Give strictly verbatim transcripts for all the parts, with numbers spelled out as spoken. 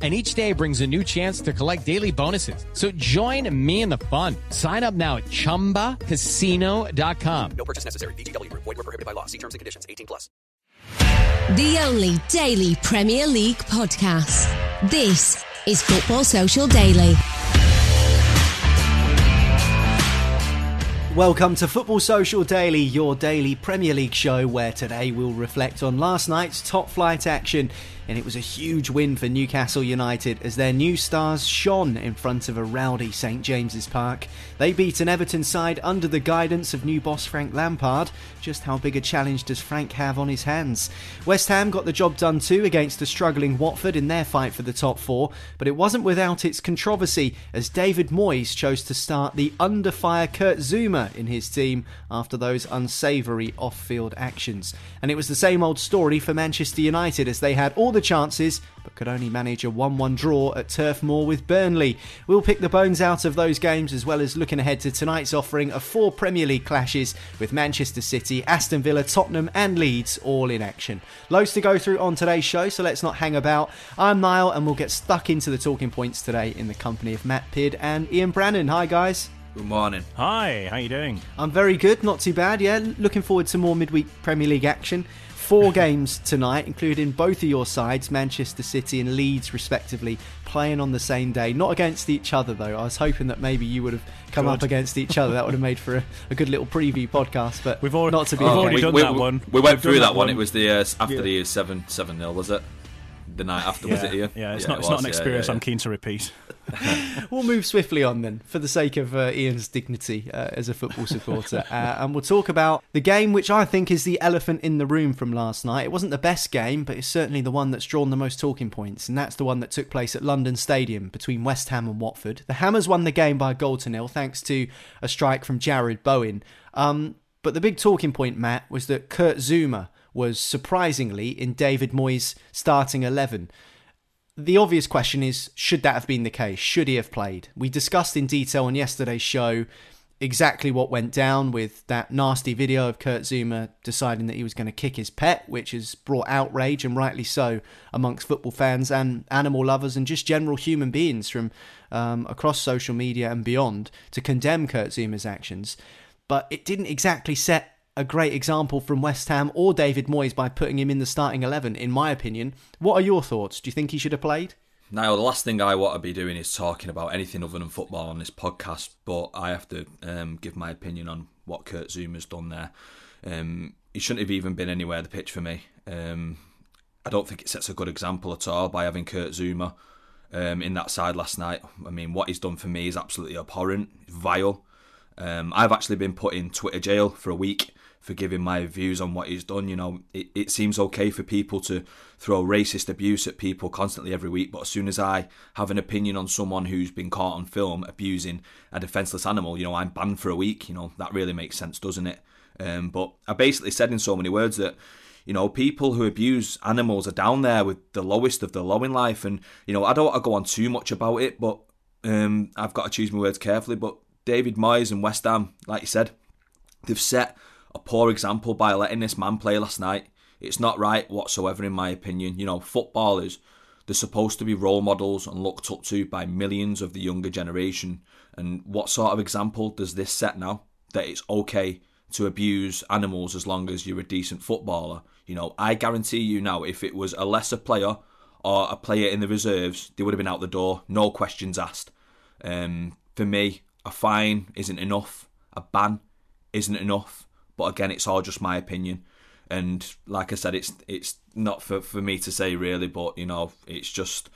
And each day brings a new chance to collect daily bonuses. So join me in the fun. Sign up now at Chumba Casino dot com. No purchase necessary. V G W. Void where prohibited by law. See terms and conditions. eighteen plus. The only daily Premier League podcast. This is Football Social Daily. Welcome to Football Social Daily, your daily Premier League show, where today we'll reflect on last night's top flight action. And it was a huge win for Newcastle United as their new stars shone in front of a rowdy St James's Park. They beat an Everton side under the guidance of new boss Frank Lampard. Just how big a challenge does Frank have on his hands? West Ham got the job done too against a struggling Watford in their fight for the top four, but it wasn't without its controversy as David Moyes chose to start the under-fire Kurt Zouma in his team after those unsavoury off-field actions. And it was the same old story for Manchester United as they had all the chances, but could only manage a one one draw at Turf Moor with Burnley. We'll pick the bones out of those games, as well as looking ahead to tonight's offering of four Premier League clashes with Manchester City, Aston Villa, Tottenham and Leeds all in action. Loads to go through on today's show, so let's not hang about. I'm Niall and we'll get stuck into the talking points today in the company of Matt Pidd and Ian Brannan. Hi guys. Good morning. Hi, how you doing? I'm very good, not too bad, yeah. Looking forward to more midweek Premier League action. Four games tonight, including both of your sides, Manchester City and Leeds respectively, playing on the same day. Not against each other though. I was hoping that maybe you would have come God. up against each other. That would have made for a, a good little preview podcast, but we've already, not to be oh, okay. done we, that we, one. We went we've through that, that one. one. It was the uh, after yeah. the seven seven nil, was it? The night after, yeah. was it, Ian? Yeah, it's yeah, not it it's was. not an experience yeah, yeah, yeah. I'm keen to repeat. We'll move swiftly on then, for the sake of uh, Ian's dignity uh, as a football supporter. uh, and we'll talk about the game, which I think is the elephant in the room from last night. It wasn't the best game, but it's certainly the one that's drawn the most talking points, and that's the one that took place at London Stadium between West Ham and Watford. The Hammers won the game by a goal to nil, thanks to a strike from Jared Bowen. Um, but the big talking point, Matt, was that Kurt Zouma was surprisingly in David Moyes' starting eleven. The obvious question is, should that have been the case? Should he have played? We discussed in detail on yesterday's show exactly what went down with that nasty video of Kurt Zouma deciding that he was going to kick his pet, which has brought outrage, and rightly so, amongst football fans and animal lovers and just general human beings from um, across social media and beyond to condemn Kurt Zouma's actions. But it didn't exactly set a great example from West Ham or David Moyes by putting him in the starting eleven, in my opinion. What are your thoughts? Do you think he should have played? Now, the last thing I want to be doing is talking about anything other than football on this podcast, but I have to um, give my opinion on what Kurt Zouma's done there. Um, he shouldn't have even been anywhere on the pitch for me. Um, I don't think it sets a good example at all by having Kurt Zouma um, in that side last night. I mean, what he's done for me is absolutely abhorrent, vile. Um, I've actually been put in Twitter jail for a week for giving my views on what he's done. You know, it, it seems okay for people to throw racist abuse at people constantly every week, but as soon as I have an opinion on someone who's been caught on film abusing a defenceless animal, you know, I'm banned for a week. You know, that really makes sense, doesn't it? Um, but I basically said in so many words that, you know, people who abuse animals are down there with the lowest of the low in life. And, you know, I don't want to go on too much about it, but um, I've got to choose my words carefully. But David Moyes and West Ham, like you said, they've set a poor example by letting this man play last night. It's not right whatsoever, in my opinion. You know, footballers, they're supposed to be role models and looked up to by millions of the younger generation. And what sort of example does this set now? That it's okay to abuse animals as long as you're a decent footballer. You know, I guarantee you now, if it was a lesser player or a player in the reserves, they would have been out the door, no questions asked. Um, for me, a fine isn't enough, a ban isn't enough. But again, it's all just my opinion. And like I said, it's it's not for, for me to say really, but you know, it's just,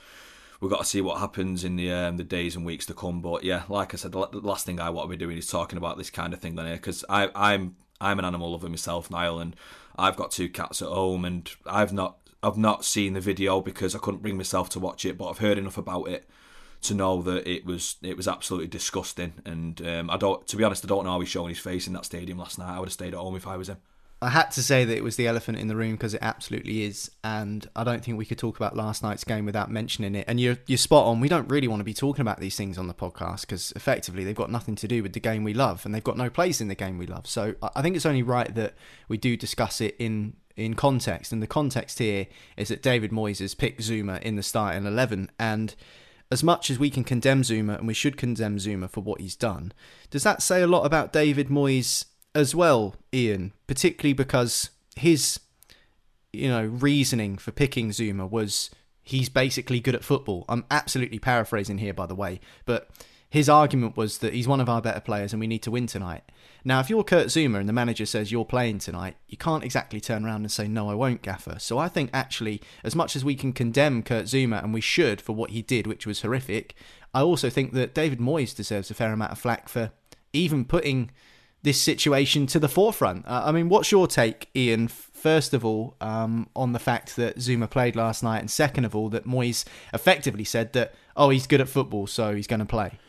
we've got to see what happens in the um, the days and weeks to come. But yeah, like I said, the last thing I want to be doing is talking about this kind of thing on here, because I'm I'm an animal lover myself, Niall, and I've got two cats at home, and I've not I've not seen the video because I couldn't bring myself to watch it, but I've heard enough about it to know that it was it was absolutely disgusting. And um, I don't, to be honest, I don't know how he's showing his face in that stadium last night. I would have stayed at home if I was him. I had to say that it was the elephant in the room because it absolutely is, and I don't think we could talk about last night's game without mentioning it. And you're, you're spot on, we don't really want to be talking about these things on the podcast because effectively they've got nothing to do with the game we love and they've got no place in the game we love. So I think it's only right that we do discuss it in, in context, and the context here is that David Moyes has picked Zouma in the starting eleven, and as much as we can condemn Zouma, and we should condemn Zouma for what he's done, does that say a lot about David Moyes as well, Ian, particularly because his, you know, reasoning for picking Zouma was he's basically good at football. I'm absolutely paraphrasing here, by the way, but his argument was that he's one of our better players and we need to win tonight. Now, if you're Kurt Zouma and the manager says you're playing tonight, you can't exactly turn around and say, no, I won't, gaffer. So I think actually, as much as we can condemn Kurt Zouma, and we should, for what he did, which was horrific, I also think that David Moyes deserves a fair amount of flack for even putting this situation to the forefront. Uh, I mean, what's your take, Ian, first of all, um, on the fact that Zouma played last night, and second of all, that Moyes effectively said that, oh, he's good at football, so he's going to play?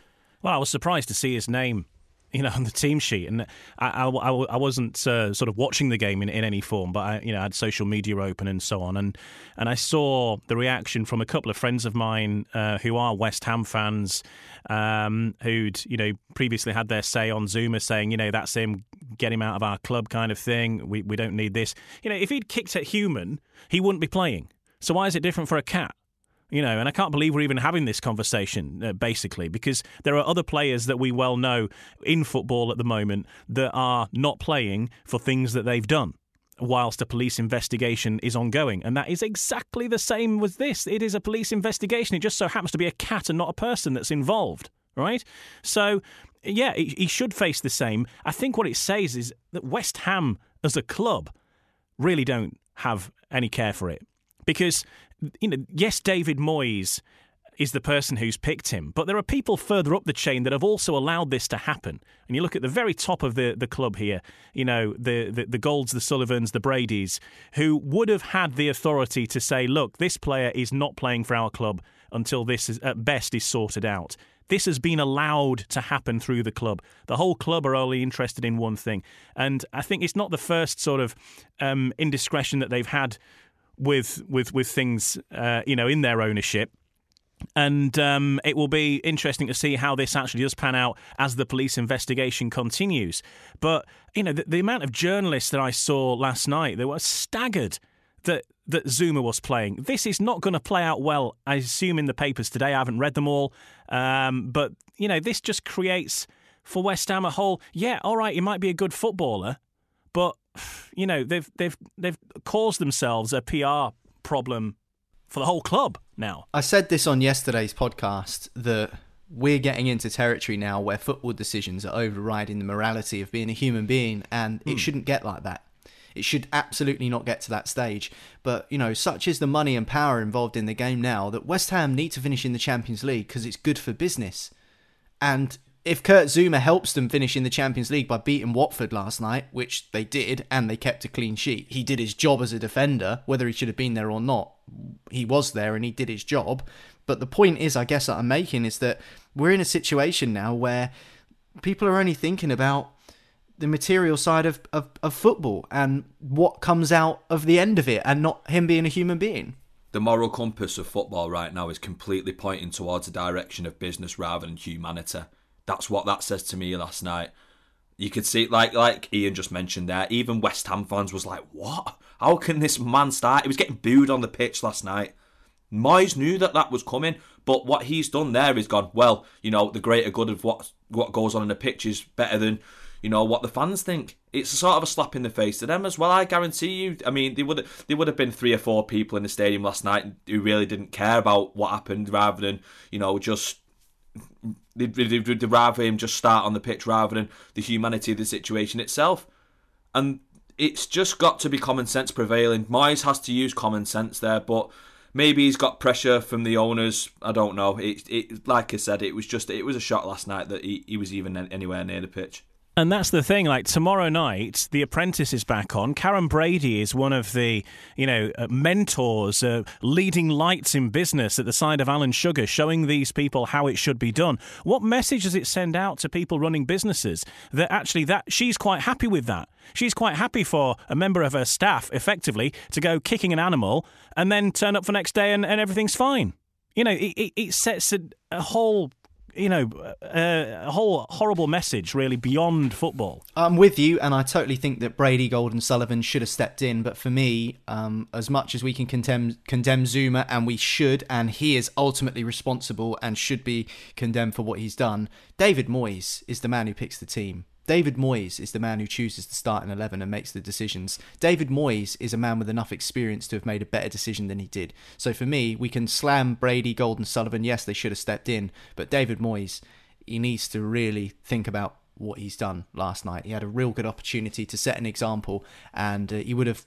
Well, I was surprised to see his name, you know, on the team sheet, and I, I, I wasn't uh, sort of watching the game in, in any form, but I, you know, I had social media open and so on, and and I saw the reaction from a couple of friends of mine uh, who are West Ham fans. Um, who'd, you know, previously had their say on Zouma, saying, you know, that's him, get him out of our club kind of thing. We we don't need this. You know, if he'd kicked at human, he wouldn't be playing. So why is it different for a cat? You know, and I can't believe we're even having this conversation, uh, basically, because there are other players that we well know in football at the moment that are not playing for things that they've done, whilst a police investigation is ongoing. And that is exactly the same with this. It is a police investigation. It just so happens to be a cat and not a person that's involved, right? So, yeah, he should face the same. I think what it says is that West Ham as a club really don't have any care for it. Because, you know, yes, David Moyes is the person who's picked him, but there are people further up the chain that have also allowed this to happen. And you look at the very top of the, the club here, you know, the, the, the Golds, the Sullivans, the Bradys, who would have had the authority to say, look, this player is not playing for our club until this is, at best is sorted out. This has been allowed to happen through the club. The whole club are only interested in one thing. And I think it's not the first sort of um, indiscretion that they've had with, with, with things, uh, you know, in their ownership. And um, it will be interesting to see how this actually does pan out as the police investigation continues. But, you know, the, the amount of journalists that I saw last night, they were staggered that, that Zouma was playing. This is not going to play out well, I assume, in the papers today. I haven't read them all. Um, but, you know, this just creates for West Ham a whole, yeah, all right, he might be a good footballer, but, you know, they've they've they've caused themselves a P R problem for the whole club now. I said this on yesterday's podcast that we're getting into territory now where football decisions are overriding the morality of being a human being, and mm. it shouldn't get like that. It should absolutely not get to that stage. But, you know, such is the money and power involved in the game now that West Ham need to finish in the Champions League because it's good for business. And if Kurt Zouma helps them finish in the Champions League by beating Watford last night, which they did, and they kept a clean sheet, he did his job as a defender, whether he should have been there or not. He was there and he did his job. But the point is, I guess, that I'm making is that we're in a situation now where people are only thinking about the material side of, of, of football and what comes out of the end of it, and not him being a human being. The moral compass of football right now is completely pointing towards the direction of business rather than humanity. That's what that says to me last night. You could see, like like Ian just mentioned there, even West Ham fans was like, what? How can this man start? He was getting booed on the pitch last night. Moyes knew that that was coming, but what he's done there is gone, well, you know, the greater good of what what goes on in the pitch is better than, you know, what the fans think. It's a sort of a slap in the face to them as well, I guarantee you. I mean, they would they would have been three or four people in the stadium last night who really didn't care about what happened, rather than, you know, just... They'd, they'd, they'd rather him just start on the pitch rather than the humanity of the situation itself. And it's just got to be common sense prevailing. Moyes has to use common sense there, but... Maybe he's got pressure from the owners. I don't know. It, it, like I said, it was just it was a shock last night that he, he was even anywhere near the pitch. And that's the thing. Like tomorrow night, The Apprentice is back on. Karen Brady is one of the, you know, mentors, uh, leading lights in business at the side of Alan Sugar, showing these people how it should be done. What message does it send out to people running businesses that actually that she's quite happy with that? She's quite happy for a member of her staff, effectively, to go kicking an animal and then turn up for next day and, and everything's fine. You know, it, it sets a, a whole... you know, uh, a whole horrible message, really, beyond football. I'm with you, and I totally think that Brady, Gold and Sullivan should have stepped in, but for me, um, as much as we can condemn, condemn Zouma, and we should, and he is ultimately responsible and should be condemned for what he's done, David Moyes is the man who picks the team. David Moyes is the man who chooses to start in eleven and makes the decisions. David Moyes is a man with enough experience to have made a better decision than he did. So for me, we can slam Brady, Gold and Sullivan. Yes, they should have stepped in. But David Moyes, he needs to really think about what he's done last night. He had a real good opportunity to set an example, and uh, he would have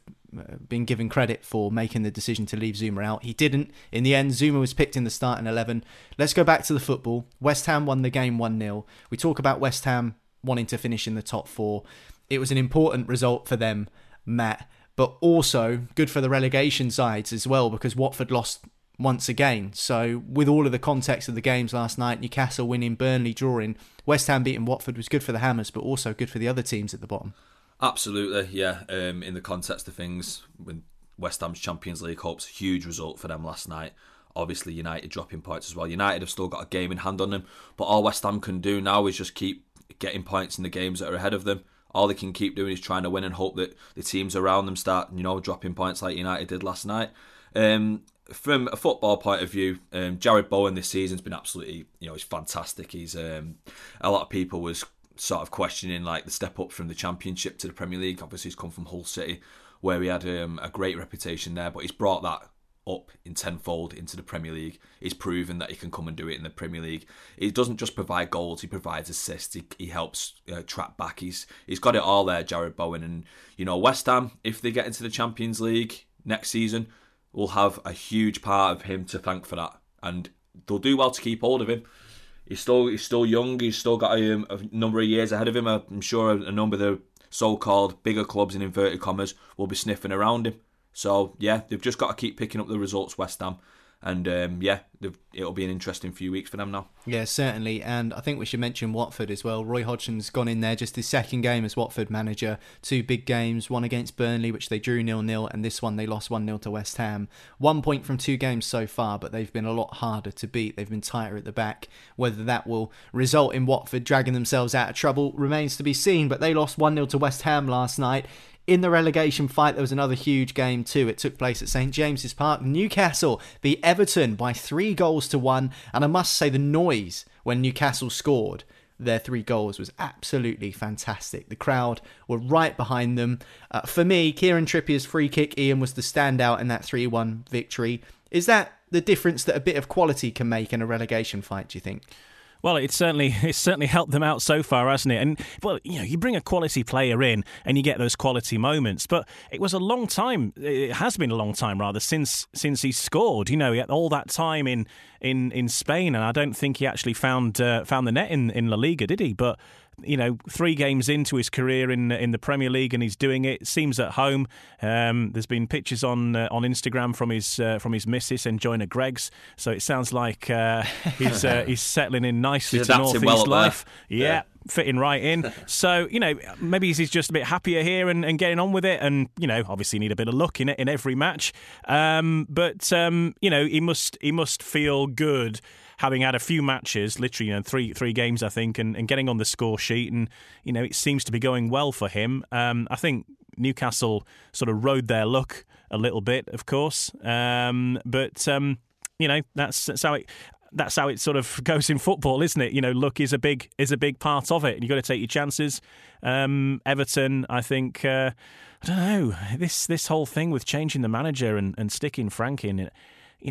been given credit for making the decision to leave Zouma out. He didn't. In the end, Zouma was picked in the starting eleven. Let's go back to the football. West Ham won the game one nil. We talk about West Ham wanting to finish in the top four. It was an important result for them, Matt, but also good for the relegation sides as well, because Watford lost once again. So with all of the context of the games last night, Newcastle winning, Burnley drawing, West Ham beating Watford was good for the Hammers, but also good for the other teams at the bottom. Absolutely, yeah. Um, in the context of things, when West Ham's Champions League hopes, huge result for them last night. Obviously, United dropping points as well. United have still got a game in hand on them, but all West Ham can do now is just keep getting points in the games that are ahead of them. All they can keep doing is trying to win and hope that the teams around them start, you know, dropping points like United did last night. Um, from a football point of view, um, Jared Bowen this season's been absolutely, you know, he's fantastic. He's um, a lot of people was sort of questioning like the step up from the Championship to the Premier League. Obviously, he's come from Hull City, where he had um, a great reputation there, but he's brought that up in tenfold into the Premier League. He's proven that he can come and do it in the Premier League. He doesn't just provide goals, he provides assists, he, he helps uh, track back. He's He's got it all there, Jared Bowen. And, you know, West Ham, if they get into the Champions League next season, will have a huge part of him to thank for that. And they'll do well to keep hold of him. He's still he's still young, he's still got a, um, a number of years ahead of him. I'm sure a, a number of the so-called bigger clubs, in inverted commas, will be sniffing around him. So, yeah, they've just got to keep picking up the results, West Ham. And, um, yeah, it'll be an interesting few weeks for them now. Yeah, certainly. And I think we should mention Watford as well. Roy Hodgson's gone in there, just his second game as Watford manager. Two big games, one against Burnley, which they drew nil nil, and this one they lost one nil to West Ham. One point from two games so far, but they've been a lot harder to beat. They've been tighter at the back. Whether that will result in Watford dragging themselves out of trouble remains to be seen, but they lost one nil to West Ham last night. In the relegation fight, there was another huge game too. It took place at St James's Park. Newcastle beat Everton by three goals to one. And I must say, the noise when Newcastle scored their three goals was absolutely fantastic. The crowd were right behind them. Uh, for me, Kieran Trippier's free kick, Ian, was the standout in that three one victory. Is that the difference that a bit of quality can make in a relegation fight, do you think? Well, it's certainly it's certainly helped them out so far, hasn't it? And, well, you know, you bring a quality player in and you get those quality moments. But it was a long time, it has been a long time, rather, since since he scored. You know, he had all that time in in, in Spain, and I don't think he actually found uh, found the net in, in La Liga, did he? But, you know, three games into his career in in the Premier League, and he's doing it. Seems at home. Um, there's been pictures on uh, on Instagram from his uh, from his missus enjoying a Greg's. So it sounds like uh, he's uh, he's settling in nicely to Northeast well life. Yeah, yeah, fitting right in. So, you know, maybe he's just a bit happier here and, and getting on with it. And, you know, obviously need a bit of luck in it in every match. Um, but um, you know, he must he must feel good, having had a few matches, literally, you know, three three games, I think, and, and getting on the score sheet. And, you know, it seems to be going well for him. Um, I think Newcastle sort of rode their luck a little bit, of course. Um, but, um, you know, that's, that's how it... That's how it sort of goes in football, isn't it? You know, luck is a big is a big part of it, and you've got to take your chances. Um, Everton, I think, uh, I don't know, this this whole thing with changing the manager and, and sticking Frank in,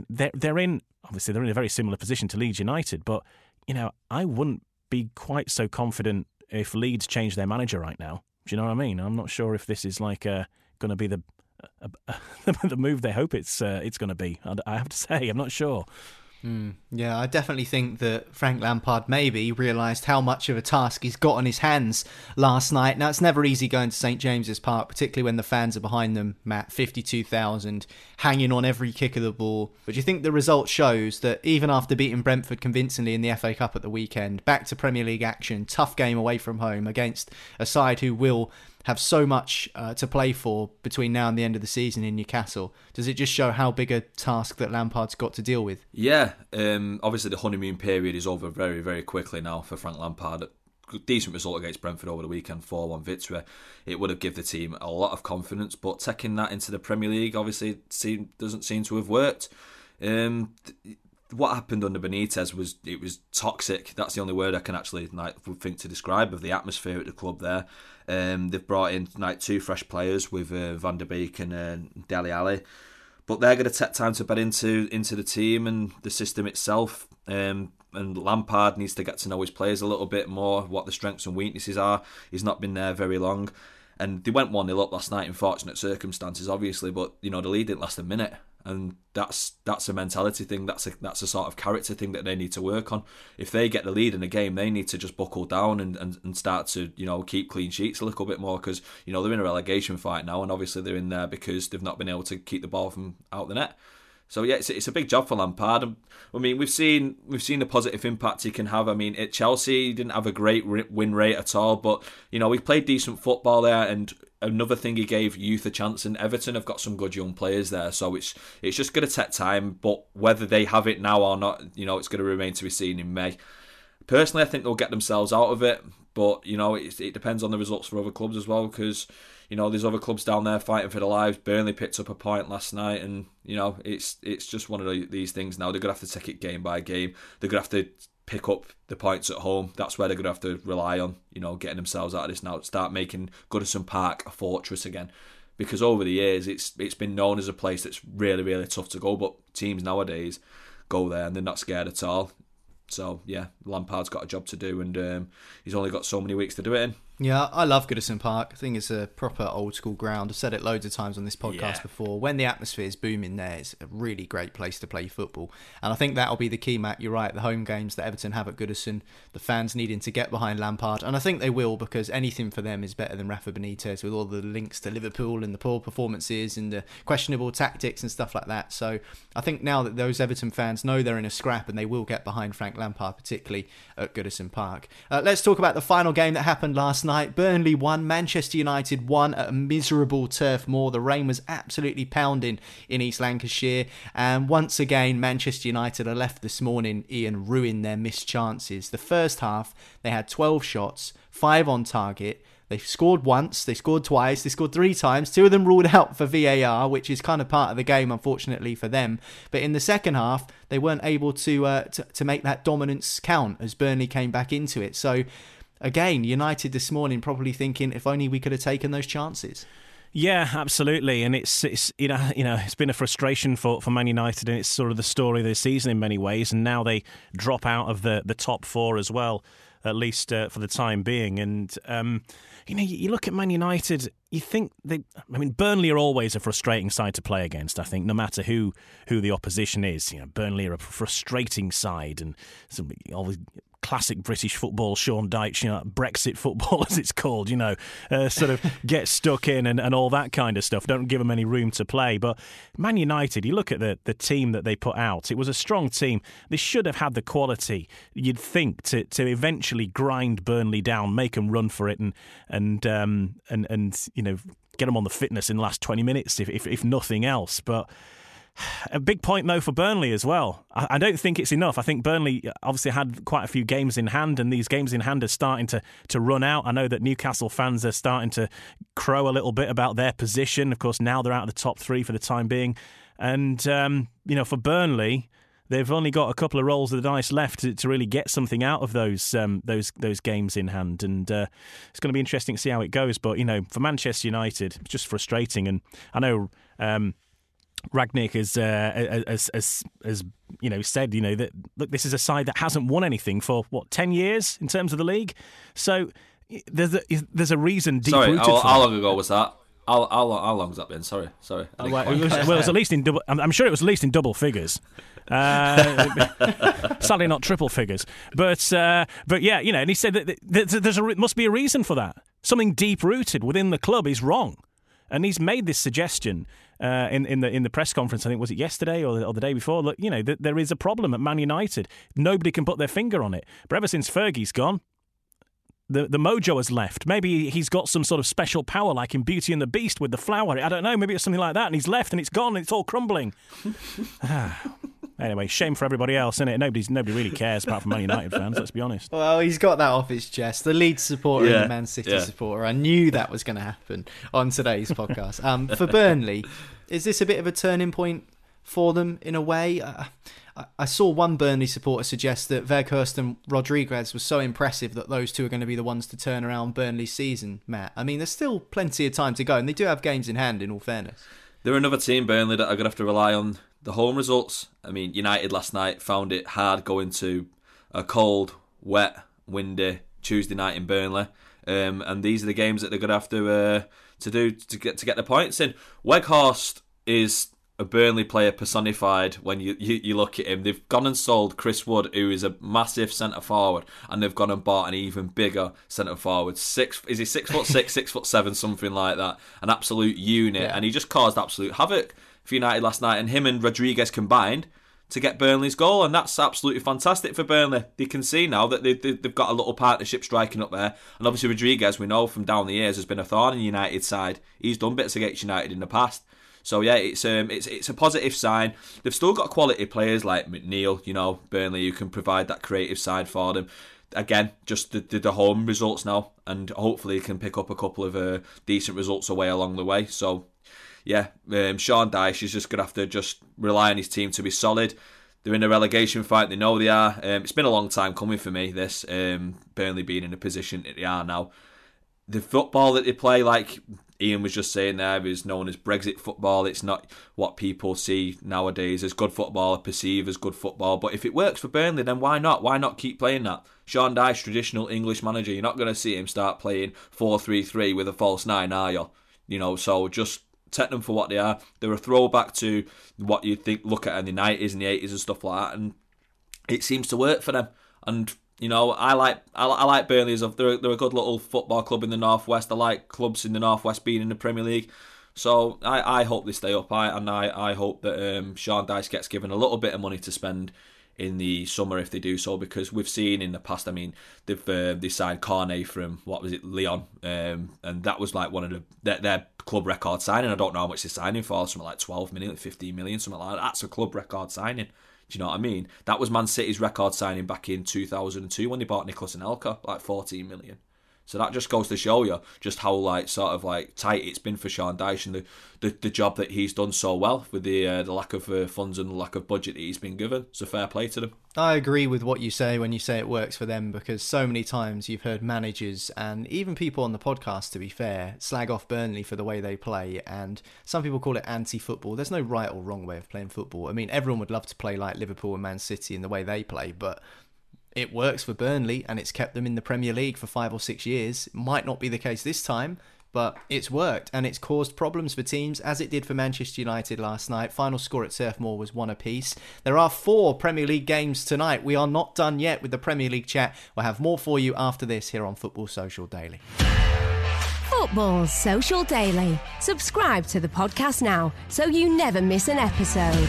they're, they're in, obviously they're in a very similar position to Leeds United, but, you know, I wouldn't be quite so confident if Leeds changed their manager right now. Do you know what I mean? I'm not sure if this is like going to be the uh, the move they hope it's uh, it's going to be. I, I have to say, I'm not sure. Mm, yeah, I definitely think that Frank Lampard maybe realised how much of a task he's got on his hands last night. Now, it's never easy going to St James's Park, particularly when the fans are behind them, Matt, fifty-two thousand, hanging on every kick of the ball. But do you think the result shows that even after beating Brentford convincingly in the F A Cup at the weekend, back to Premier League action, tough game away from home against a side who will have so much uh, to play for between now and the end of the season in Newcastle? Does it just show how big a task that Lampard's got to deal with? Yeah, um, obviously the honeymoon period is over very, very quickly now for Frank Lampard. Decent result against Brentford over the weekend, four one victory. It would have given the team a lot of confidence, but taking that into the Premier League obviously seem, doesn't seem to have worked. Um, th- What happened under Benitez was it was toxic. That's the only word I can actually like think to describe of the atmosphere at the club there. Um, they've brought in like two fresh players with uh, Van de Beek and uh, Dele Alli, but they're going to take time to bed into into the team and the system itself. Um, and Lampard needs to get to know his players a little bit more, what the strengths and weaknesses are. He's not been there very long, and they went one nil up last night in fortunate circumstances, obviously. But you know the lead didn't last a minute. And that's that's a mentality thing. That's a that's a sort of character thing that they need to work on. If they get the lead in a game, they need to just buckle down and, and, and start to you know keep clean sheets a little bit more, because you know they're in a relegation fight now, and obviously they're in there because they've not been able to keep the ball from out the net. So yeah, it's it's a big job for Lampard. I mean, we've seen we've seen the positive impact he can have. I mean, at Chelsea, he didn't have a great win rate at all, but you know he played decent football there. And another thing, he gave youth a chance, and Everton have got some good young players there. So it's it's just going to take time, but whether they have it now or not, you know, it's going to remain to be seen in May. Personally, I think they'll get themselves out of it, but you know, it, it depends on the results for other clubs as well, because you know, there's other clubs down there fighting for their lives. Burnley picked up a point last night, and you know, it's it's just one of these things now. They're going to have to take it game by game. They're going to have to pick up the points at home. That's where they're going to have to rely on, you know, getting themselves out of this now. Start making Goodison Park a fortress again, because over the years, it's it's been known as a place that's really, really tough to go, but teams nowadays go there and they're not scared at all. So, yeah, Lampard's got a job to do, and um, he's only got so many weeks to do it in. Yeah, I love Goodison Park. I think it's a proper old-school ground. I've said it loads of times on this podcast yeah. before. When the atmosphere is booming there, it's a really great place to play football. And I think that'll be the key, Matt. You're right, the home games that Everton have at Goodison, the fans needing to get behind Lampard. And I think they will, because anything for them is better than Rafa Benitez, with all the links to Liverpool and the poor performances and the questionable tactics and stuff like that. So I think now that those Everton fans know they're in a scrap, and they will get behind Frank Lampard, particularly at Goodison Park. Uh, let's talk about the final game that happened last night. Night. Burnley won, Manchester United won at a miserable Turf Moor. The rain was absolutely pounding in East Lancashire, and once again Manchester United are left this morning, Ian, ruined their missed chances. The first half they had twelve shots, five on target. They scored once, they scored twice, they scored three times. Two of them ruled out for V A R, which is kind of part of the game, unfortunately, for them. But in the second half, they weren't able to uh, to, to make that dominance count as Burnley came back into it. So again, United this morning probably thinking, if only we could have taken those chances. Yeah, absolutely, and it's it's you know you know it's been a frustration for, for Man United, and it's sort of the story of the season in many ways. And now they drop out of the, the top four as well, at least uh, for the time being. And um, you know, you look at Man United, you think they. I mean, Burnley are always a frustrating side to play against, I think, no matter who who the opposition is. You know, Burnley are a frustrating side, and some always. Classic British football, Sean Dyche, you know, Brexit football as it's called, you know, uh, sort of get stuck in and, and all that kind of stuff. Don't give them any room to play. But Man United, you look at the, the team that they put out, it was a strong team. They should have had the quality, you'd think, to, to eventually grind Burnley down, make them run for it and, and, um, and, and you know, get them on the fitness in the last twenty minutes, if, if, if nothing else. But A big point, though, for Burnley as well. I don't think it's enough. I think Burnley obviously had quite a few games in hand, and these games in hand are starting to, to run out. I know that Newcastle fans are starting to crow a little bit about their position. Of course, now they're out of the top three for the time being. And, um, you know, for Burnley, they've only got a couple of rolls of the dice left to, to really get something out of those um, those those games in hand. And uh, it's going to be interesting to see how it goes. But, you know, for Manchester United, it's just frustrating. And I know... Um, Ragnick has, uh, as, as, as, you know, said, you know, that, look, this is a side that hasn't won anything for, what, ten years in terms of the league? So there's a, there's a reason deep rooted. Sorry, how, how long ago was that? How, how, how long has that been? Sorry, sorry. Oh, well, it was, well, it was at least in double, I'm sure it was at least in double figures. Uh, sadly, not triple figures. But, uh, but yeah, you know, and he said that there's a, must be a reason for that. Something deep rooted within the club is wrong. And he's made this suggestion uh, in in the in the press conference. I think was it yesterday or the, or the day before. Look, you know, th- there is a problem at Man United. Nobody can put their finger on it. But ever since Fergie's gone, the the mojo has left. Maybe he's got some sort of special power, like in Beauty and the Beast with the flower. I don't know. Maybe it's something like that. And he's left, and it's gone, and it's all crumbling. Anyway, shame for everybody else, isn't it? Nobody's, nobody really cares apart from Man United fans, let's be honest. Well, he's got that off his chest. The Leeds supporter yeah, and the Man City yeah. supporter. I knew that was going to happen on today's podcast. Um, for Burnley, is this a bit of a turning point for them in a way? Uh, I saw one Burnley supporter suggest that Verhulst and Rodriguez was so impressive that those two are going to be the ones to turn around Burnley's season, Matt. I mean, there's still plenty of time to go, and they do have games in hand, in all fairness. They're another team, Burnley, that are going to have to rely on the home results. I mean, United last night found it hard going to a cold, wet, windy Tuesday night in Burnley, um, and these are the games that they're going to have to uh, to do to get to get the points in. Weghorst is a Burnley player personified when you, you, you look at him. They've gone and sold Chris Wood, who is a massive centre forward, and they've gone and bought an even bigger centre forward. Six is he six foot six, six foot seven, something like that. An absolute unit, yeah. And he just caused absolute havoc for United last night, and him and Rodriguez combined to get Burnley's goal, and that's absolutely fantastic for Burnley. They can see now that they, they, they've got a little partnership striking up there, and obviously Rodriguez, we know from down the years, has been a thorn in United's side. He's done bits against United in the past. So yeah, it's um, it's it's a positive sign. They've still got quality players like McNeil, you know, Burnley, who can provide that creative side for them. Again, just the, the home results now, and hopefully they can pick up a couple of uh, decent results away along the way. So yeah, um, Sean Dyche is just going to have to just rely on his team to be solid. They're in a relegation fight, they know they are. Um, it's been a long time coming for me, this, um, Burnley being in a position that they are now. The football that they play, like Ian was just saying there, is known as Brexit football. It's not what people see nowadays as good football or perceive as good football. But if it works for Burnley, then why not? Why not keep playing that? Sean Dyche, traditional English manager, you're not going to see him start playing four three three with a false nine, are you? You know, so just take them for what they are. They're a throwback to what you think, look at in the nineties and the eighties and stuff like that, and it seems to work for them. And you know, I like I, I like Burnley. They're they're a good little football club in the northwest. I like clubs in the northwest being in the Premier League. So I, I hope they stay up. I and I, I hope that um, Sean Dyche gets given a little bit of money to spend in the summer if they do so, because we've seen in the past. I mean, they've uh, they signed Cornet from what was it, Lyon, um, and that was like one of the their, their club record signing. I don't know how much they're signing for, something like twelve million, fifteen million, something like that. That's a club record signing. Do you know what I mean? That was Man City's record signing back in two thousand two when they bought Nicholas Anelka, like fourteen million. So that just goes to show you just how like sort of like tight it's been for Sean Dyche and the, the, the job that he's done so well with the uh, the lack of uh, funds and the lack of budget that he's been given. So fair play to them. I agree with what you say when you say it works for them, because so many times you've heard managers and even people on the podcast, to be fair, slag off Burnley for the way they play, and some people call it anti-football. There's no right or wrong way of playing football. I mean, everyone would love to play like Liverpool and Man City in the way they play, but it works for Burnley and it's kept them in the Premier League for five or six years. It might not be the case this time, but it's worked and it's caused problems for teams, as it did for Manchester United last night. Final score at Turf Moor was one apiece. There are four Premier League games tonight. We are not done yet with the Premier League chat. We'll have more for you after this here on Football Social Daily. Football Social Daily. Subscribe to the podcast now so you never miss an episode.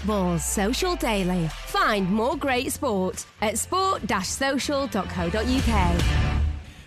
Football Social Daily. Find more great sport at sport dash social dot co dot uk.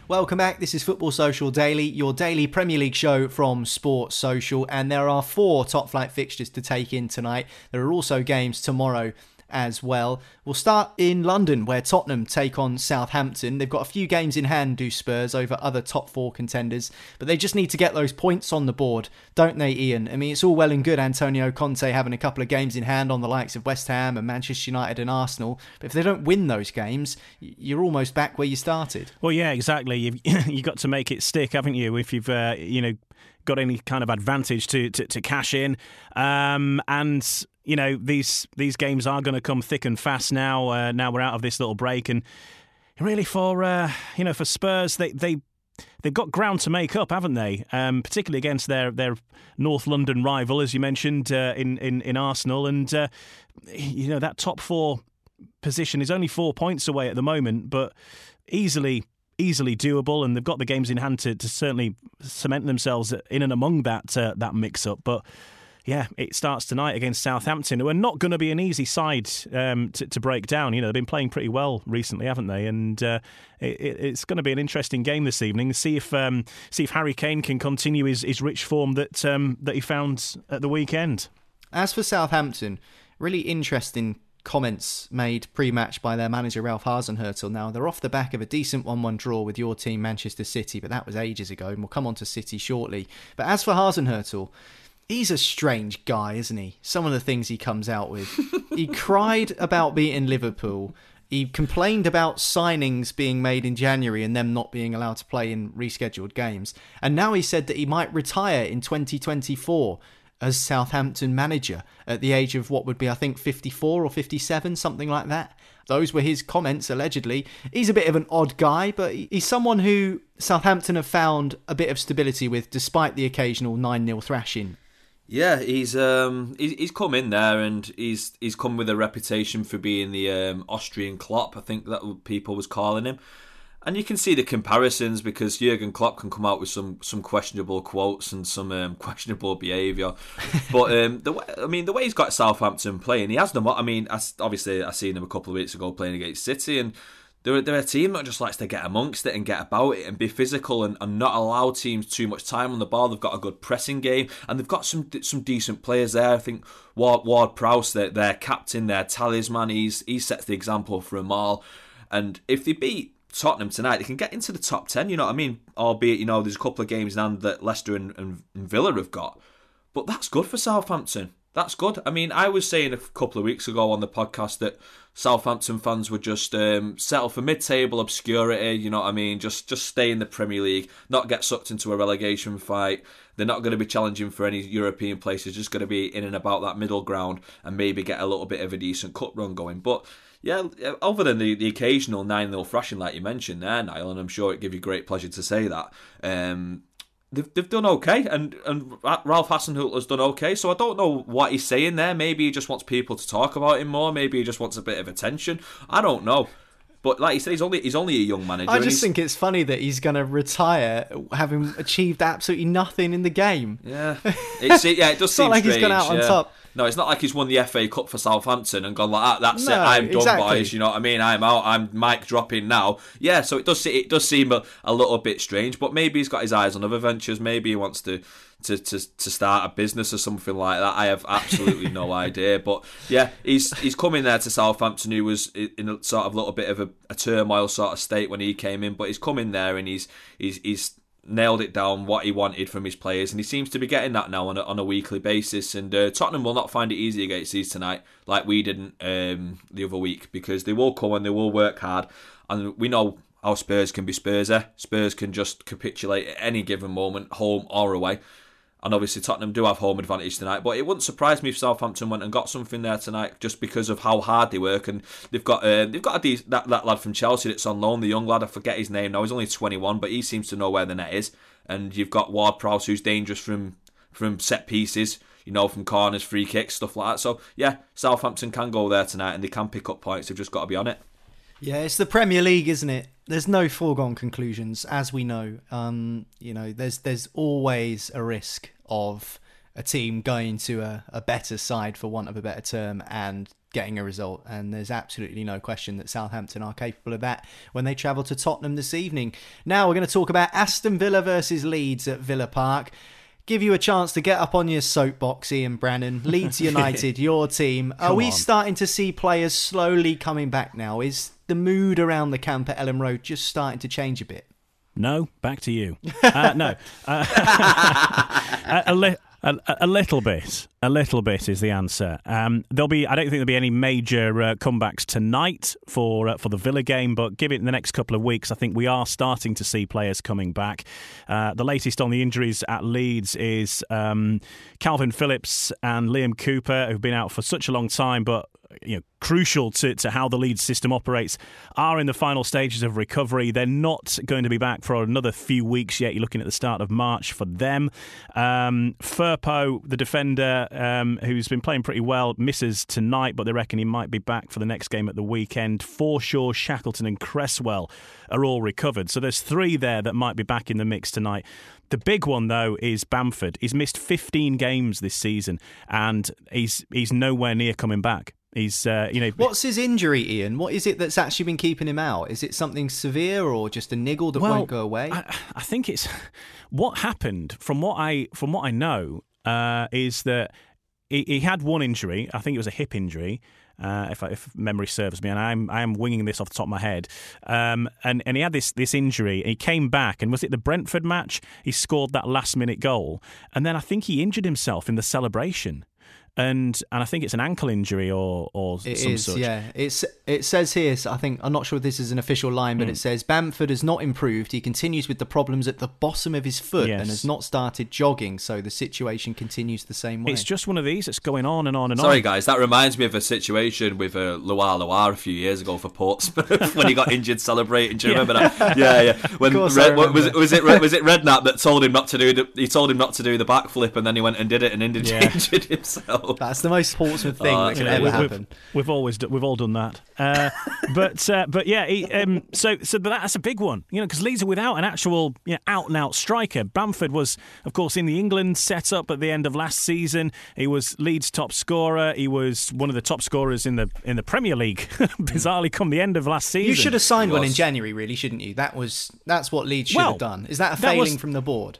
Welcome back. This is Football Social Daily, your daily Premier League show from Sport Social. And there are four top flight fixtures to take in tonight. There are also games tomorrow as well. We'll start in London, where Tottenham take on Southampton. They've got a few games in hand, do Spurs, over other top four contenders, but they just need to get those points on the board, don't they, Ian? I mean, it's all well and good Antonio Conte having a couple of games in hand on the likes of West Ham and Manchester United and Arsenal, but if they don't win those games, you're almost back where you started. Well, yeah, exactly. You've, you've got to make it stick, haven't you, if you've, uh, you know, got any kind of advantage to, to, to cash in. Um, and... You know, these these games are going to come thick and fast now. Uh, now we're out of this little break, and really for uh, you know for Spurs, they they they've got ground to make up, haven't they? Um, particularly against their their North London rival, as you mentioned, uh, in, in in Arsenal, and uh, you know that top four position is only four points away at the moment, but easily. easily doable, and they've got the games in hand to, to certainly cement themselves in and among that uh, that mix-up. But yeah, it starts tonight against Southampton, who are not going to be an easy side um, to, to break down. You know, they've been playing pretty well recently, haven't they? And uh, it, it's going to be an interesting game this evening. See if um, see if Harry Kane can continue his, his rich form that um, that he found at the weekend. As for Southampton, really interesting comments made pre-match by their manager Ralph Hasenhüttl. Now, they're off the back of a decent one one draw with your team, Manchester City, but that was ages ago, and we'll come on to City shortly. But as for Hasenhüttl, he's a strange guy, isn't he? Some of the things he comes out with. He cried about beating Liverpool. He complained about signings being made in January and them not being allowed to play in rescheduled games. And now he said that he might retire in twenty twenty-four as Southampton manager at the age of what would be, I think, fifty-four or fifty-seven, something like that. Those were his comments, allegedly. He's a bit of an odd guy, but he's someone who Southampton have found a bit of stability with, despite the occasional nine nil thrashing. Yeah, he's um, he's come in there and he's he's come with a reputation for being the um, Austrian Klopp, I think that people was calling him. And you can see the comparisons, because Jurgen Klopp can come out with some, some questionable quotes and some um, questionable behaviour. But um, the way, I mean, the way he's got Southampton playing, he has them. I mean, I, obviously, I seen him a couple of weeks ago playing against City, and they're, they're a team that just likes to get amongst it and get about it and be physical and, and not allow teams too much time on the ball. They've got a good pressing game, and they've got some some decent players there. I think Ward, Ward-Prowse, their, their captain, their talisman, he's, he sets the example for them all. And if they beat Tottenham tonight, they can get into the top ten, you know what I mean? Albeit, you know, there's a couple of games now that Leicester and, and, and Villa have got. But that's good for Southampton. That's good. I mean, I was saying a couple of weeks ago on the podcast that Southampton fans would just um, settle for mid-table obscurity, you know what I mean? Just just stay in the Premier League, not get sucked into a relegation fight. They're not going to be challenging for any European places, just going to be in and about that middle ground and maybe get a little bit of a decent cup run going. But yeah, other than the, the occasional nine nil thrashing like you mentioned there, Niall, and I'm sure it'd give you great pleasure to say that, um, they've they've done okay, and, and Ralph Hasenhüttl has done okay, so I don't know what he's saying there. Maybe he just wants people to talk about him more, maybe he just wants a bit of attention, I don't know. But like you said, he's only he's only a young manager. I just think it's funny that he's going to retire having achieved absolutely nothing in the game. Yeah, it's, yeah, it does seem strange. It's not like he's gone out on top. No, it's not like he's won the F A Cup for Southampton and gone like, ah, that's no, it, I'm done, exactly. boys, you know what I mean? I'm out, I'm mic dropping now. Yeah, so it does it does seem a, a little bit strange, but maybe he's got his eyes on other ventures. Maybe he wants to to, to, to start a business or something like that. I have absolutely no idea. But yeah, he's he's coming there to Southampton, who was in a sort of little bit of a, a turmoil sort of state when he came in, but he's come in there and he's he's he's nailed it down what he wanted from his players, and he seems to be getting that now on a, on a weekly basis. And uh, Tottenham will not find it easy against these tonight, like we didn't um, the other week, because they will come and they will work hard, and we know how Spurs can be Spursy. Spurs can just capitulate at any given moment, home or away. And obviously Tottenham do have home advantage tonight, but it wouldn't surprise me if Southampton went and got something there tonight, just because of how hard they work. And they've got uh, they've got a de- that, that lad from Chelsea that's on loan, the young lad, I forget his name now, he's only twenty-one, but he seems to know where the net is. And you've got Ward-Prowse, who's dangerous from from set pieces, you know, from corners, free kicks, stuff like that. So yeah, Southampton can go there tonight and they can pick up points. They've just got to be on it. Yeah, it's the Premier League, isn't it? There's no foregone conclusions, as we know. Um, you know, there's there's always a risk of a team going to a, a better side, for want of a better term, and getting a result. And there's absolutely no question that Southampton are capable of that when they travel to Tottenham this evening. Now we're going to talk about Aston Villa versus Leeds at Villa Park. Give you a chance to get up on your soapbox, Ian Brannan. Leeds United, your team. Are Come we on. starting to see players slowly coming back now? Is the mood around the camp at Ellen Road just starting to change a bit? No, back to you. Uh, no. Uh, a, li- a, a little bit. A little bit is the answer. Um, there'll be. I don't think there'll be any major uh, comebacks tonight for uh, for the Villa game, but give it in the next couple of weeks. I think we are starting to see players coming back. Uh, the latest on the injuries at Leeds is um, Calvin Phillips and Liam Cooper, who've been out for such a long time, but you know, crucial to, to how the Leeds system operates, are in the final stages of recovery. They're not going to be back for another few weeks yet. You're looking at the start of March for them. Um, Firpo, the defender, Um, who's been playing pretty well, misses tonight, but they reckon he might be back for the next game at the weekend. Forshaw, Shackleton and Cresswell are all recovered. So there's three there that might be back in the mix tonight. The big one, though, is Bamford. He's missed fifteen games this season and he's he's nowhere near coming back. He's, uh, you know, what's his injury, Ian? What is it that's actually been keeping him out? Is it something severe or just a niggle that well, won't go away? I, I think it's what happened from what I from what I know uh, is that he, he had one injury. I think it was a hip injury, uh, if, I, if memory serves me, and I'm I'm winging this off the top of my head. Um, and, and he had this this injury. He came back, and was it the Brentford match? He scored that last minute goal, and then I think he injured himself in the celebration. And and I think it's an ankle injury or or it some is, such. Yeah, it's it says here. So I think I'm not sure if this is an official line, but mm. it says Bamford has not improved. He continues with the problems at the bottom of his foot yes. and has not started jogging. So the situation continues the same way. It's just one of these. that's going on and on and Sorry, on. Sorry, guys, that reminds me of a situation with uh, Loire Loire a few years ago for Portsmouth when he got injured celebrating. Do you yeah. remember that? Yeah, yeah. When of Red, I was, was it was it Redknapp that told him not to do the, he told him not to do the backflip, and then he went and did it and injured, yeah. injured himself. That's the most Portsmouth thing oh, that could yeah, ever we've, happen. We've always do, we've all done that, uh, but uh, but yeah, he, um, so so that's a big one, you know, because Leeds are without an actual you know, out and out striker. Bamford was, of course, in the England setup at the end of last season. He was Leeds' top scorer. He was one of the top scorers in the in the Premier League. Bizarrely, come the end of last season, you should have signed one in January, really, shouldn't you? That was that's what Leeds should well, have done. Is that a failing that was, from the board?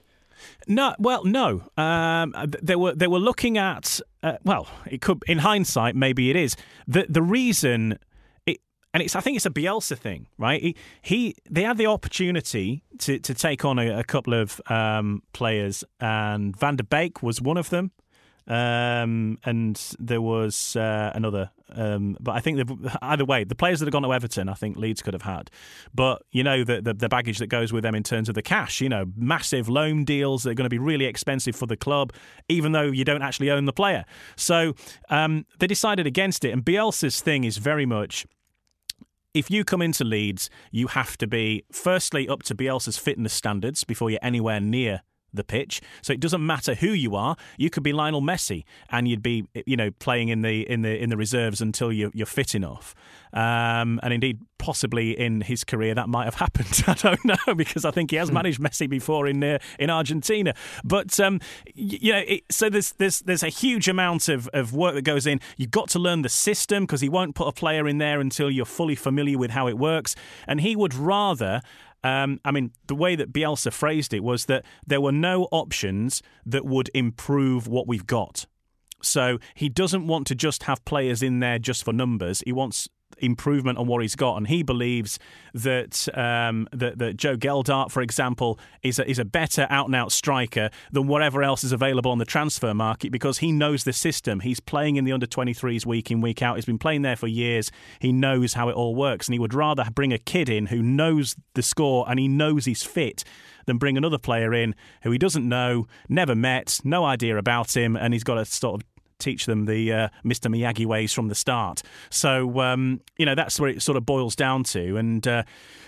No, well, no. Um, they were they were looking at. Uh, well, it could. In hindsight, maybe it is the the reason. It, and it's I think it's a Bielsa thing, right? He, he they had the opportunity to, to take on a, a couple of um, players, and Van de Beek was one of them, um, and there was uh, another. Um, but I think either way, the players that have gone to Everton, I think Leeds could have had. But you know the, the the baggage that goes with them in terms of the cash, you know, massive loan deals that are going to be really expensive for the club, even though you don't actually own the player. So um, they decided against it. And Bielsa's thing is very much, if you come into Leeds, you have to be firstly up to Bielsa's fitness standards before you're anywhere near the pitch. So it doesn't matter who you are. You could be Lionel Messi and you'd be, you know, playing in the in the in the reserves until you, you're fit enough. Um, and indeed, possibly in his career that might have happened. I don't know, because I think he has managed Messi before in uh, in Argentina. But um, you know, it, so there's there's there's a huge amount of, of work that goes in. You've got to learn the system, because he won't put a player in there until you're fully familiar with how it works. And he would rather. Um, I mean, the way that Bielsa phrased it was that there were no options that would improve what we've got. So he doesn't want to just have players in there just for numbers. He wants improvement on what he's got, and he believes that um, that, that Joe Gelhardt, for example, is a, is a better out-and-out striker than whatever else is available on the transfer market, because he knows the system. He's playing in the under twenty-threes week in, week out. He's been playing there for years. He knows how it all works, and he would rather bring a kid in who knows the score and he knows he's fit than bring another player in who he doesn't know, never met, no idea about him, and he's got a sort of teach them the uh, Mister Miyagi ways from the start. So, um, you know, that's where it sort of boils down to. And uh,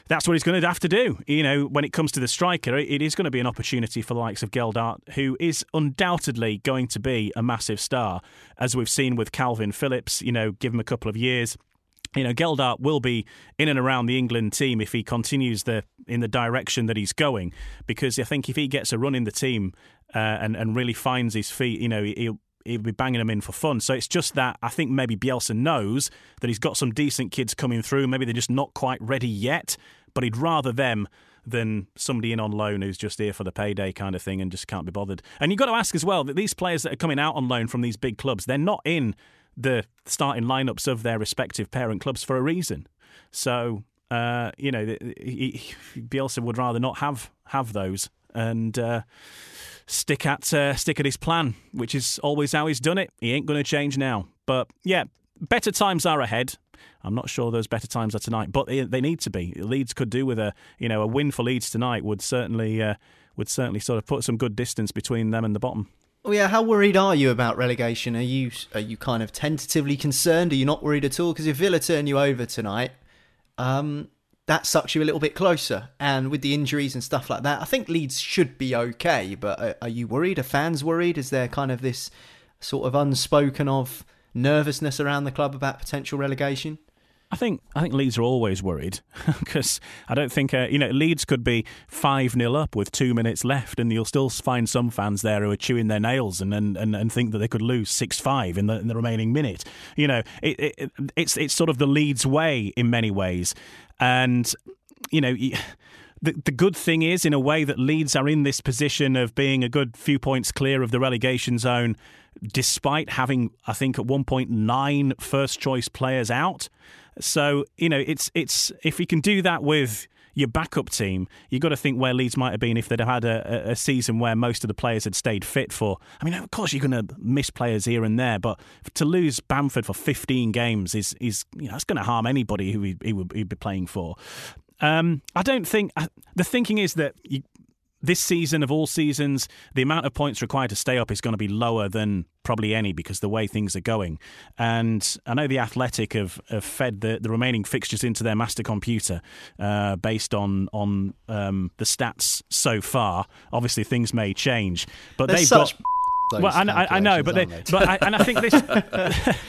that's what he's going to have to do. You know, when it comes to the striker, it is going to be an opportunity for the likes of Gelhardt, who is undoubtedly going to be a massive star, as we've seen with Calvin Phillips. You know, give him a couple of years. You know, Gelhardt will be in and around the England team if he continues the in the direction that he's going, because I think if he gets a run in the team uh, and, and really finds his feet, you know, he'll he'd be banging them in for fun. So it's just that I think maybe Bielsa knows that he's got some decent kids coming through. Maybe they're just not quite ready yet, but he'd rather them than somebody in on loan who's just here for the payday kind of thing and just can't be bothered. And you've got to ask as well that these players that are coming out on loan from these big clubs, they're not in the starting lineups of their respective parent clubs for a reason. So, uh, you know, he, he, Bielsa would rather not have, have those. And uh, stick at uh, stick at his plan, which is always how he's done it. He ain't going to change now. But yeah, better times are ahead. I'm not sure those better times are tonight, but they, they need to be. Leeds could do with a you know a win for Leeds tonight would certainly uh, would certainly sort of put some good distance between them and the bottom. Oh yeah, how worried are you about relegation? Are you are you kind of tentatively concerned? Are you not worried at all? Because if Villa turn you over tonight, Um, that sucks you a little bit closer. And with the injuries and stuff like that, I think Leeds should be okay. But are, are you worried? Are fans worried? Is there kind of this sort of unspoken of nervousness around the club about potential relegation? I think I think Leeds are always worried because I don't think, uh, you know, Leeds could be five nil up with two minutes left and you'll still find some fans there who are chewing their nails and and, and, and think that they could lose six five in the, in the remaining minute. You know, it, it, it's it's sort of the Leeds way in many ways. And, you know, the the good thing is, in a way, that Leeds are in this position of being a good few points clear of the relegation zone, despite having, I think, at one point, nine first-choice players out. So, you know, it's it's if you can do that with your backup team, you've got to think where Leeds might have been if they'd had a, a season where most of the players had stayed fit for. I mean, of course, you're going to miss players here and there, but to lose Bamford for fifteen games is, is you know, that's going to harm anybody who he, he would he'd be playing for. Um, I don't think... The thinking is that you, this season of all seasons, the amount of points required to stay up is going to be lower than probably any, because the way things are going. And I know The Athletic have, have fed the, the remaining fixtures into their master computer uh, based on on um, the stats so far. Obviously, things may change, but There's they've such got. Those well, I, I know, but they, they? but I, and I think this.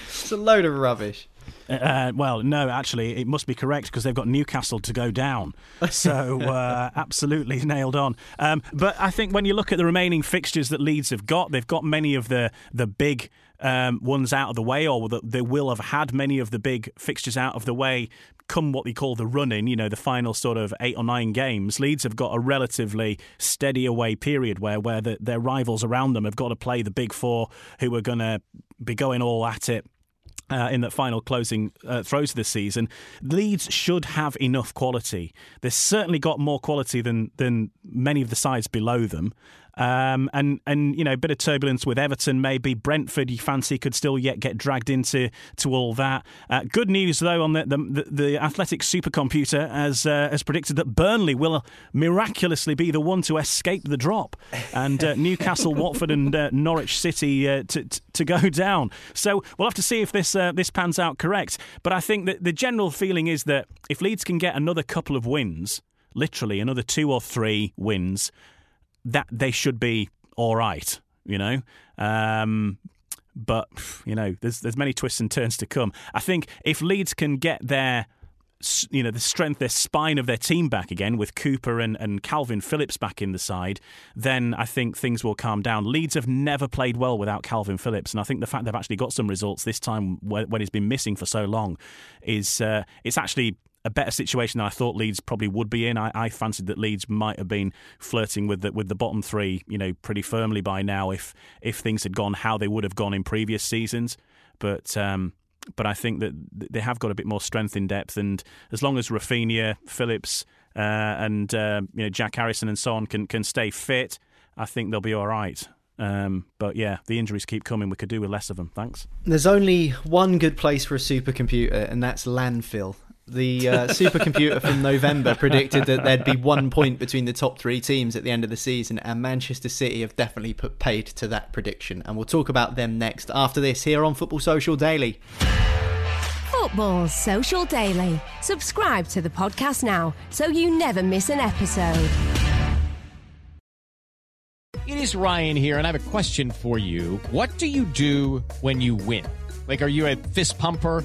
It's a load of rubbish. Uh, well, no, actually, it must be correct because they've got Newcastle to go down. So, uh, absolutely nailed on. Um, but I think when you look at the remaining fixtures that Leeds have got, they've got many of the, the big um, ones out of the way, or they will have had many of the big fixtures out of the way come what they call the run-in, you know, the final sort of eight or nine games. Leeds have got a relatively steady away period where, where the, their rivals around them have got to play the big four who are going to be going all at it. Uh, in that final closing uh, throws of the season, Leeds should have enough quality. They've certainly got more quality than than many of the sides below them. Um, and, and, you know, a bit of turbulence with Everton, maybe. Brentford, you fancy, could still yet get dragged into to all that. Uh, good news, though, on the the, the Athletic supercomputer has, uh, has predicted that Burnley will miraculously be the one to escape the drop. And uh, Newcastle, Watford and uh, Norwich City uh, to, to go down. So we'll have to see if this, uh, this pans out correct. But I think that the general feeling is that if Leeds can get another couple of wins, literally another two or three wins, that they should be all right, you know. Um, but, you know, there's there's many twists and turns to come. I think if Leeds can get their, you know, the strength, their spine of their team back again with Cooper and, and Calvin Phillips back in the side, then I think things will calm down. Leeds have never played well without Calvin Phillips, and I think the fact they've actually got some results this time when he's been missing for so long is uh, it's actually a better situation than I thought Leeds probably would be in. I, I fancied that Leeds might have been flirting with the, with the bottom three, you know, pretty firmly by now if if things had gone how they would have gone in previous seasons. But um, but I think that they have got a bit more strength in depth, and as long as Rafinha, Phillips, uh, and uh, you know, Jack Harrison and so on can can stay fit, I think they'll be all right. Um, but yeah, the injuries keep coming. We could do with less of them. Thanks. There's only one good place for a supercomputer, and that's landfill. The uh, supercomputer from November predicted that there'd be one point between the top three teams at the end of the season, and Manchester City have definitely put paid to that prediction. And we'll talk about them next after this here on Football Social Daily. Football Social Daily. Subscribe to the podcast now so you never miss an episode. It is Ryan here, and I have a question for you. What do you do when you win? Like, are you a fist pumper?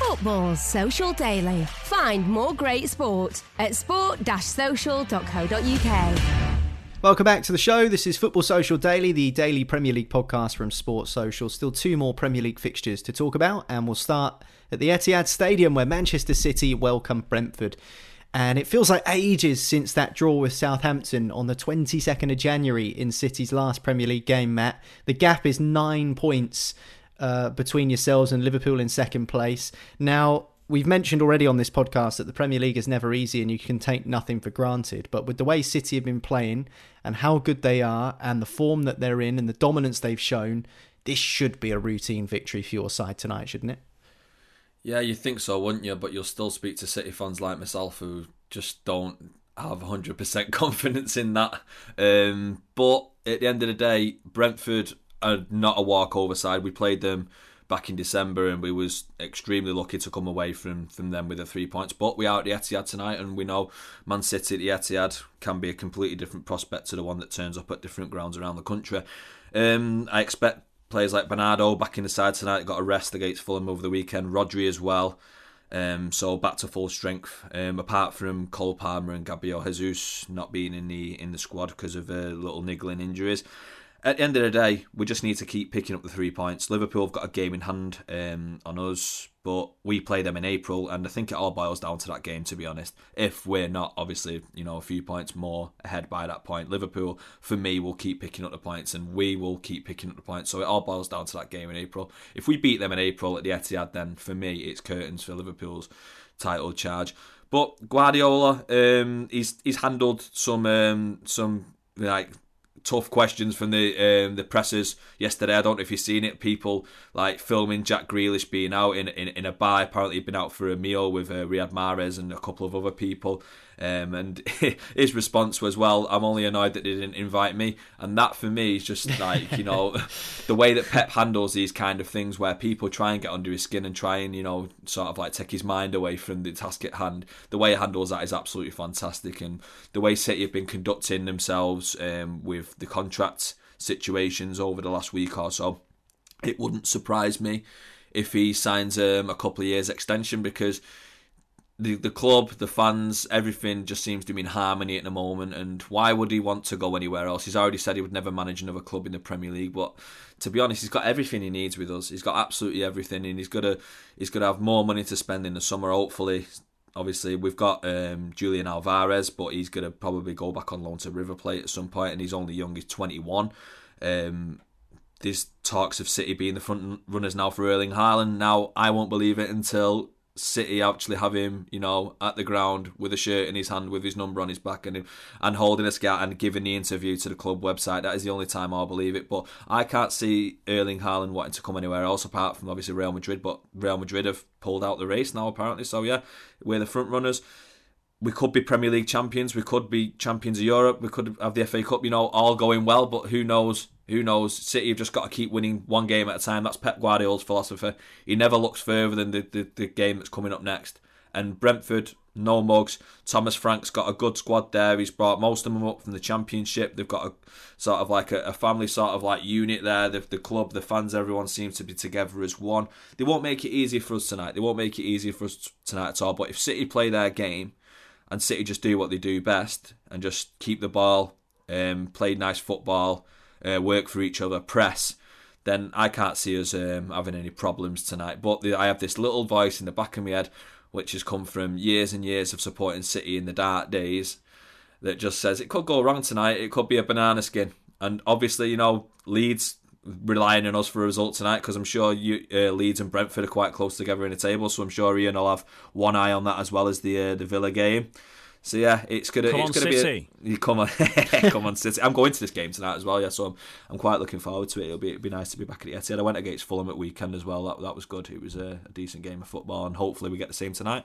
Football Social Daily. Find more great sport at sport dash social dot co dot uk. Welcome back to the show. This is Football Social Daily, the daily Premier League podcast from Sports Social. Still two more Premier League fixtures to talk about, and we'll start at the Etihad Stadium where Manchester City welcome Brentford. And it feels like ages since that draw with Southampton on the twenty-second of January in City's last Premier League game, Matt. The gap is nine points Uh, between yourselves and Liverpool in second place. Now, we've mentioned already on this podcast that the Premier League is never easy and you can take nothing for granted. But with the way City have been playing and how good they are and the form that they're in and the dominance they've shown, this should be a routine victory for your side tonight, shouldn't it? Yeah, you think so, wouldn't you? But you'll still speak to City fans like myself who just don't have one hundred percent confidence in that. Um, but at the end of the day, Brentford are not a walkover side. We played them back in December and we was extremely lucky to come away from, from them with the three points. But we are at the Etihad tonight, and we know Man City at the Etihad can be a completely different prospect to the one that turns up at different grounds around the country. Um, I expect players like Bernardo back in the side tonight. Got a rest against Fulham over the weekend. Rodri as well. Um, so back to full strength. Um, apart from Cole Palmer and Gabriel Jesus not being in the, in the squad because of uh, little niggling injuries. At the end of the day, we just need to keep picking up the three points. Liverpool have got a game in hand um, on us, but we play them in April, and I think it all boils down to that game, to be honest. If we're not, obviously, you know, a few points more ahead by that point, Liverpool, for me, will keep picking up the points, and we will keep picking up the points. So it all boils down to that game in April. If we beat them in April at the Etihad, then for me, it's curtains for Liverpool's title charge. But Guardiola, um, he's he's handled some um, some like. tough questions from the um, the pressers yesterday. I don't know if you've seen it. People like filming Jack Grealish being out in in, in a bar. Apparently, he'd been out for a meal with uh, Riyad Mahrez and a couple of other people. Um, and his response was, "Well, I'm only annoyed that they didn't invite me." And that for me is just like, you know, the way that Pep handles these kind of things, where people try and get under his skin and try and, you know, sort of like take his mind away from the task at hand. The way he handles that is absolutely fantastic, and the way City have been conducting themselves um, with the contract situations over the last week or so, it wouldn't surprise me if he signs um, a couple of years extension, because The the club, the fans, everything just seems to be in harmony at the moment, and why would he want to go anywhere else? He's already said he would never manage another club in the Premier League, but to be honest, he's got everything he needs with us. He's got absolutely everything, and he's got to, he's got to have more money to spend in the summer, hopefully. Obviously, we've got um, Julian Alvarez, but he's going to probably go back on loan to River Plate at some point, and he's only young, he's twenty-one. Um, there's talks of City being the front runners now for Erling Haaland. Now, I won't believe it until City actually have him, you know, at the ground with a shirt in his hand, with his number on his back, and him, and holding a scout and giving the interview to the club website. That is the only time I'll believe it. But I can't see Erling Haaland wanting to come anywhere else apart from obviously Real Madrid. But Real Madrid have pulled out the race now apparently. So yeah, we're the front runners. We could be Premier League champions. We could be champions of Europe. We could have the F A Cup. You know, all going well. But who knows? Who knows? City have just got to keep winning one game at a time. That's Pep Guardiola's philosophy. He never looks further than the, the, the game that's coming up next. And Brentford, no mugs. Thomas Frank's got a good squad there. He's brought most of them up from the Championship. They've got a sort of like a, a family sort of like unit there. The, the club, the fans, everyone seems to be together as one. They won't make it easy for us tonight. They won't make it easy for us tonight at all. But if City play their game, and City just do what they do best and just keep the ball, um, play nice football, uh, work for each other, press, then I can't see us um, having any problems tonight. But the, I have this little voice in the back of my head, which has come from years and years of supporting City in the dark days, that just says it could go wrong tonight. It could be a banana skin. And obviously, you know, Leeds relying on us for a result tonight, because I'm sure you, uh, Leeds and Brentford are quite close together in the table, so I'm sure Ian will have one eye on that as well as the uh, the Villa game. So yeah, it's gonna come it's on gonna City. Be a, come on, come on City. I'm going to this game tonight as well. Yeah, so I'm I'm quite looking forward to it. It'll be it'll be nice to be back at the Etihad. I went against Fulham at weekend as well. That that was good. It was a, a decent game of football, and hopefully we get the same tonight.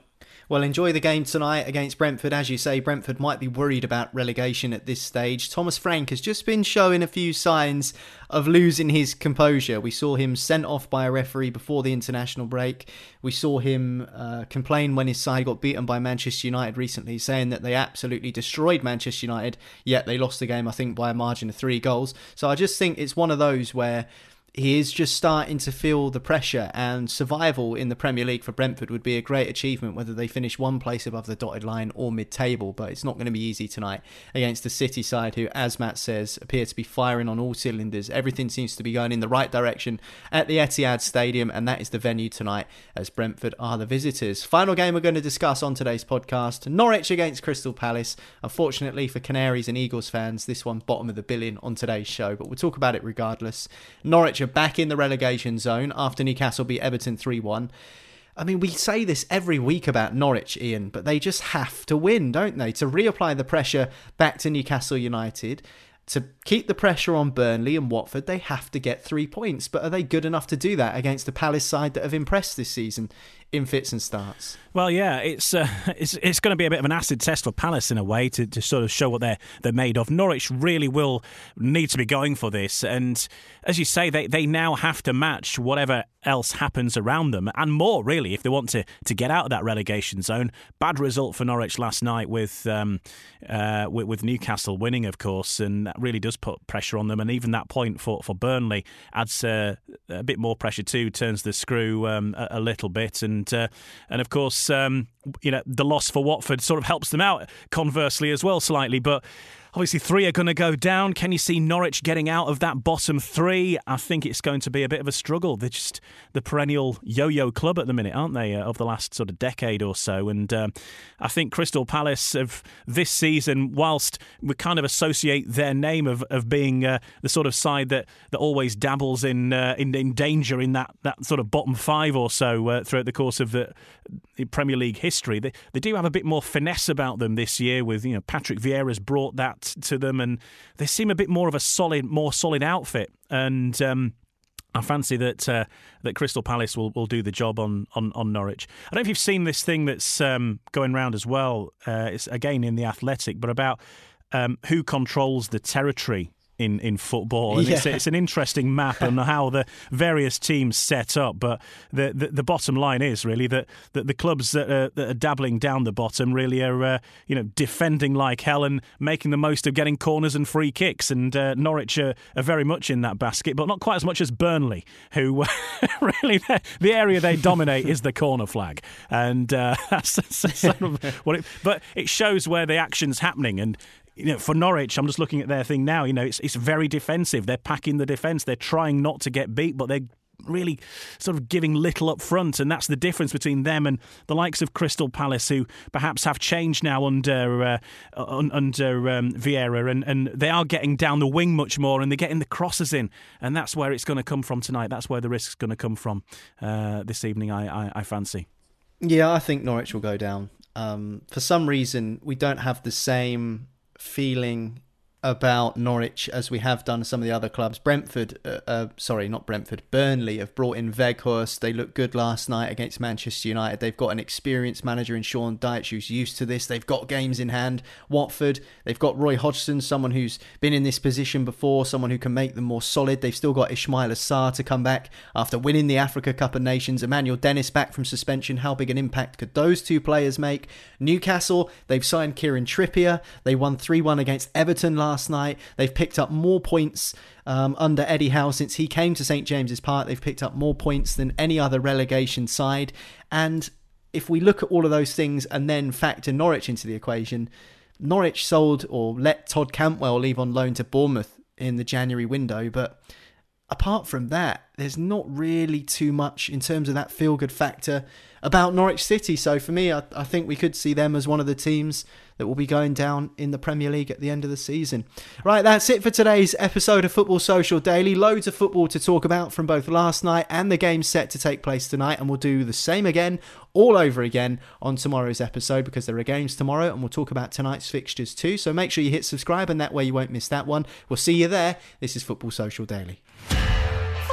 Well, enjoy the game tonight against Brentford. As you say, Brentford might be worried about relegation at this stage. Thomas Frank has just been showing a few signs of losing his composure. We saw him sent off by a referee before the international break. We saw him uh, complain when his side got beaten by Manchester United recently, saying that they absolutely destroyed Manchester United, yet they lost the game, I think, by a margin of three goals. So I just think it's one of those where he is just starting to feel the pressure, and survival in the Premier League for Brentford would be a great achievement, whether they finish one place above the dotted line or mid-table. But it's not going to be easy tonight against the City side, who, as Matt says, appear to be firing on all cylinders. Everything seems to be going in the right direction at the Etihad Stadium, and that is the venue tonight, as Brentford are the visitors. Final game we're going to discuss on today's podcast, Norwich against Crystal Palace. Unfortunately for Canaries and Eagles fans, this one bottom of the billion on today's show, but we'll talk about it regardless. Norwich are back in the relegation zone after Newcastle beat Everton three one. I mean, we say this every week about Norwich, Ian, but they just have to win, don't they, to reapply the pressure back to Newcastle United. To keep the pressure on Burnley and Watford, they have to get three points. But are they good enough to do that against the Palace side that have impressed this season in fits and starts? Well, yeah, it's uh, it's it's going to be a bit of an acid test for Palace in a way, to, to sort of show what they're they're made of. Norwich really will need to be going for this, and as you say, they, they now have to match whatever else happens around them, and more really, if they want to to get out of that relegation zone. Bad result for Norwich last night with um uh with, with Newcastle winning, of course, and that really does put pressure on them. And even that point for for Burnley adds uh, a bit more pressure too, turns the screw um, a, a little bit, and. And, uh, and of course, um, you know, the loss for Watford sort of helps them out conversely as well slightly. But obviously three are going to go down. Can you see Norwich getting out of that bottom three? I think it's going to be a bit of a struggle. They're just the perennial yo-yo club at the minute, aren't they, uh, of the last sort of decade or so. And um, I think Crystal Palace of this season, whilst we kind of associate their name of, of being uh, the sort of side that, that always dabbles in, uh, in in danger in that, that sort of bottom five or so uh, throughout the course of the Premier League history, they, they do have a bit more finesse about them this year with, you know, Patrick Vieira's brought that to them, and they seem a bit more of a solid, more solid outfit. And um, I fancy that uh, that Crystal Palace will, will do the job on, on, on Norwich. I don't know if you've seen this thing that's um, going round as well. Uh, it's again in The Athletic, but about um, who controls the territory in, in football, and yeah. it's, it's an interesting map on how the various teams set up, but the the, the bottom line is really that, that the clubs that are, that are dabbling down the bottom really are uh, you know, defending like hell and making the most of getting corners and free kicks, and uh, Norwich are, are very much in that basket, but not quite as much as Burnley, who really the area they dominate is the corner flag, and uh, that's, that's sort of what it, but it shows where the action's happening. And you know, for Norwich, I'm just looking at their thing now. You know, it's it's very defensive. They're packing the defence. They're trying not to get beat, but they're really sort of giving little up front, and that's the difference between them and the likes of Crystal Palace, who perhaps have changed now under uh, un, under um, Vieira, and, and they are getting down the wing much more, and they're getting the crosses in, and that's where it's going to come from tonight. That's where the risk's going to come from uh, this evening, I, I, I fancy. Yeah, I think Norwich will go down. Um, for some reason, we don't have the same feeling about Norwich as we have done some of the other clubs. Brentford, uh, uh, sorry, not Brentford, Burnley have brought in Weghorst. They looked good last night against Manchester United. They've got an experienced manager in Sean Dyche who's used to this. They've got games in hand. Watford, they've got Roy Hodgson, someone who's been in this position before, someone who can make them more solid. They've still got Ismaila Sarr to come back after winning the Africa Cup of Nations. Emmanuel Dennis back from suspension. How big an impact could those two players make? Newcastle, they've signed Kieran Trippier. They won three one against Everton last last night. They've picked up more points um, under Eddie Howe since he came to St James's Park. They've picked up more points than any other relegation side. And if we look at all of those things and then factor Norwich into the equation, Norwich sold or let Todd Cantwell leave on loan to Bournemouth in the January window. But apart from that, there's not really too much in terms of that feel-good factor about Norwich City. So for me, I, I think we could see them as one of the teams that will be going down in the Premier League at the end of the season. Right, that's it for today's episode of Football Social Daily. Loads of football to talk about from both last night and the game set to take place tonight. And we'll do the same again, all over again on tomorrow's episode, because there are games tomorrow and we'll talk about tonight's fixtures too. So make sure you hit subscribe and that way you won't miss that one. We'll see you there. This is Football Social Daily.